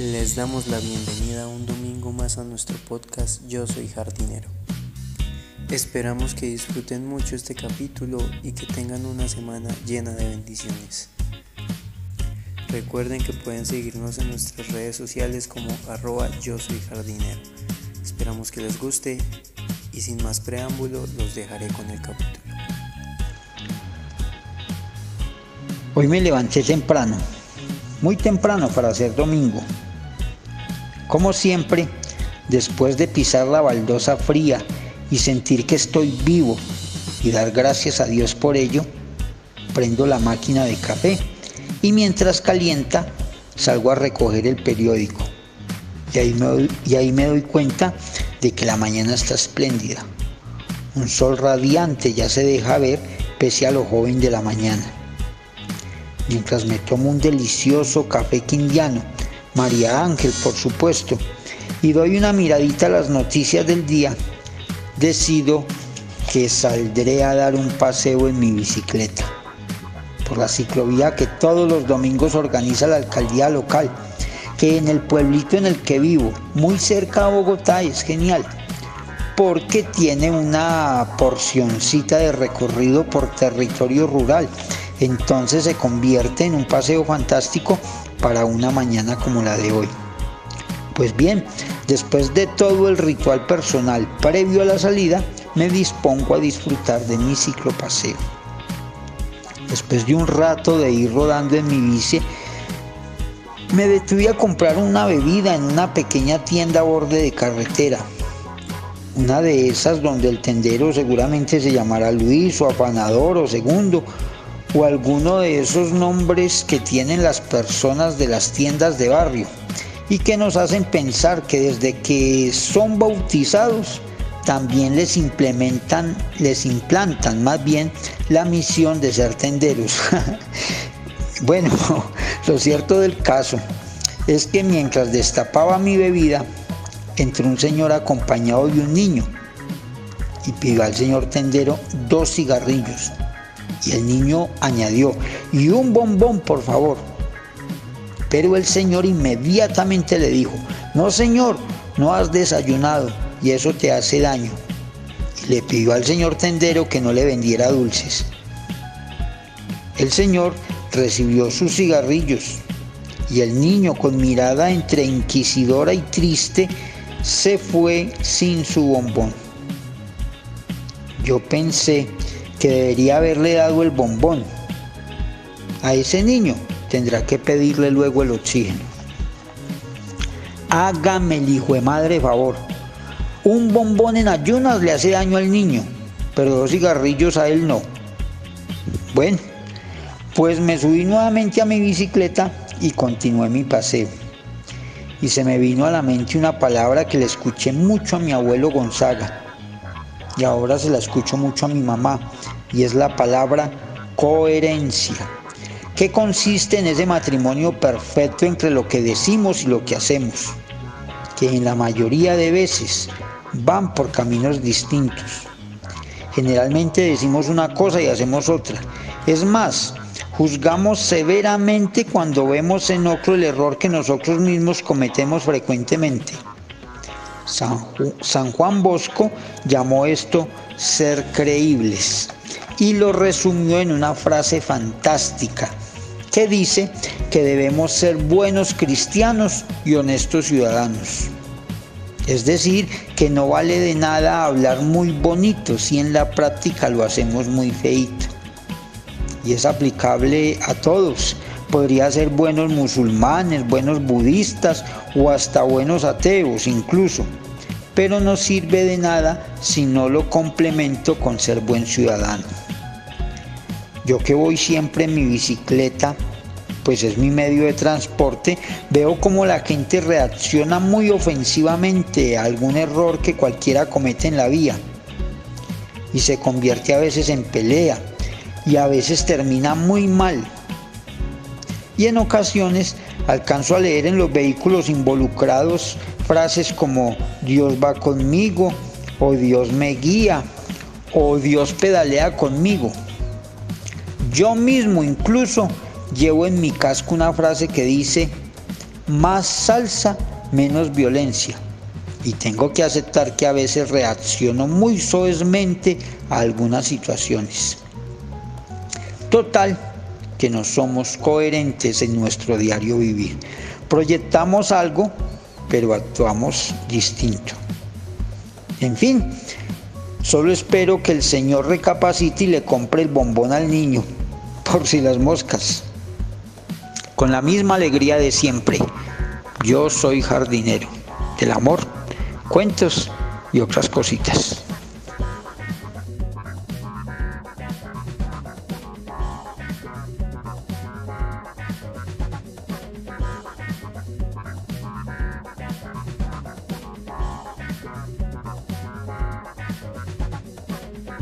Les damos la bienvenida un domingo más a nuestro podcast Yo Soy Jardinero. Esperamos que disfruten mucho este capítulo y que tengan una semana llena de bendiciones. Recuerden que pueden seguirnos en nuestras redes sociales como @YoSoyJardinero. Esperamos que les guste y sin más preámbulo los dejaré con el capítulo. Hoy me levanté temprano, muy temprano para ser domingo. Como siempre, después de pisar la baldosa fría y sentir que estoy vivo y dar gracias a Dios por ello, prendo la máquina de café y mientras calienta salgo a recoger el periódico. Y ahí me doy cuenta de que la mañana está espléndida. Un sol radiante ya se deja ver pese a lo joven de la mañana. Mientras me tomo un delicioso café quindiano, María Ángel por supuesto, y doy una miradita a las noticias del día, decido que saldré a dar un paseo en mi bicicleta por la ciclovía que todos los domingos organiza la alcaldía local, que en el pueblito en el que vivo, muy cerca a Bogotá, es genial, porque tiene una porcioncita de recorrido por territorio rural. Entonces se convierte en un paseo fantástico para una mañana como la de hoy. Pues bien, después de todo el ritual personal previo a la salida, me dispongo a disfrutar de mi ciclopaseo. Después de un rato de ir rodando en mi bici, me detuve a comprar una bebida en una pequeña tienda a borde de carretera. Una de esas donde el tendero seguramente se llamará Luis o Apanador o Segundo, o alguno de esos nombres que tienen las personas de las tiendas de barrio y que nos hacen pensar que desde que son bautizados también les implantan más bien la misión de ser tenderos. Bueno, lo cierto del caso es que mientras destapaba mi bebida entró un señor acompañado de un niño y pidió al señor tendero 2 cigarrillos. Y el niño añadió: y un bombón, por favor. Pero el señor inmediatamente le dijo: no, señor, no has desayunado y eso te hace daño. Y le pidió al señor tendero que no le vendiera dulces. El señor recibió sus cigarrillos y el niño, con mirada entre inquisidora y triste, se fue sin su bombón. Yo pensé que debería haberle dado el bombón. A ese niño tendrá que pedirle luego el oxígeno. Hágame el hijo de madre favor. Un bombón en ayunas le hace daño al niño, pero 2 cigarrillos a él no. Bueno, pues me subí nuevamente a mi bicicleta y continué mi paseo. Y se me vino a la mente una palabra que le escuché mucho a mi abuelo Gonzaga. Y ahora se la escucho mucho a mi mamá, y es la palabra coherencia, que consiste en ese matrimonio perfecto entre lo que decimos y lo que hacemos, que en la mayoría de veces van por caminos distintos. Generalmente decimos una cosa y hacemos otra. Es más, juzgamos severamente cuando vemos en otro el error que nosotros mismos cometemos frecuentemente. San Juan Bosco llamó esto ser creíbles y lo resumió en una frase fantástica que dice que debemos ser buenos cristianos y honestos ciudadanos. Es decir, que no vale de nada hablar muy bonito si en la práctica lo hacemos muy feíto. Y es aplicable a todos. Podría ser buenos musulmanes, buenos budistas o hasta buenos ateos incluso, pero no sirve de nada si no lo complemento con ser buen ciudadano. Yo que voy siempre en mi bicicleta, pues es mi medio de transporte, veo como la gente reacciona muy ofensivamente a algún error que cualquiera comete en la vía y se convierte a veces en pelea y a veces termina muy mal. Y en ocasiones alcanzo a leer en los vehículos involucrados frases como Dios va conmigo, o Dios me guía, o Dios pedalea conmigo. Yo mismo incluso llevo en mi casco una frase que dice: más salsa, menos violencia. Y tengo que aceptar que a veces reacciono muy soezmente a algunas situaciones. Total, que no somos coherentes en nuestro diario vivir. Proyectamos algo, pero actuamos distinto. En fin, solo espero que el Señor recapacite y le compre el bombón al niño, por si las moscas. Con la misma alegría de siempre, yo soy jardinero del amor, cuentos y otras cositas.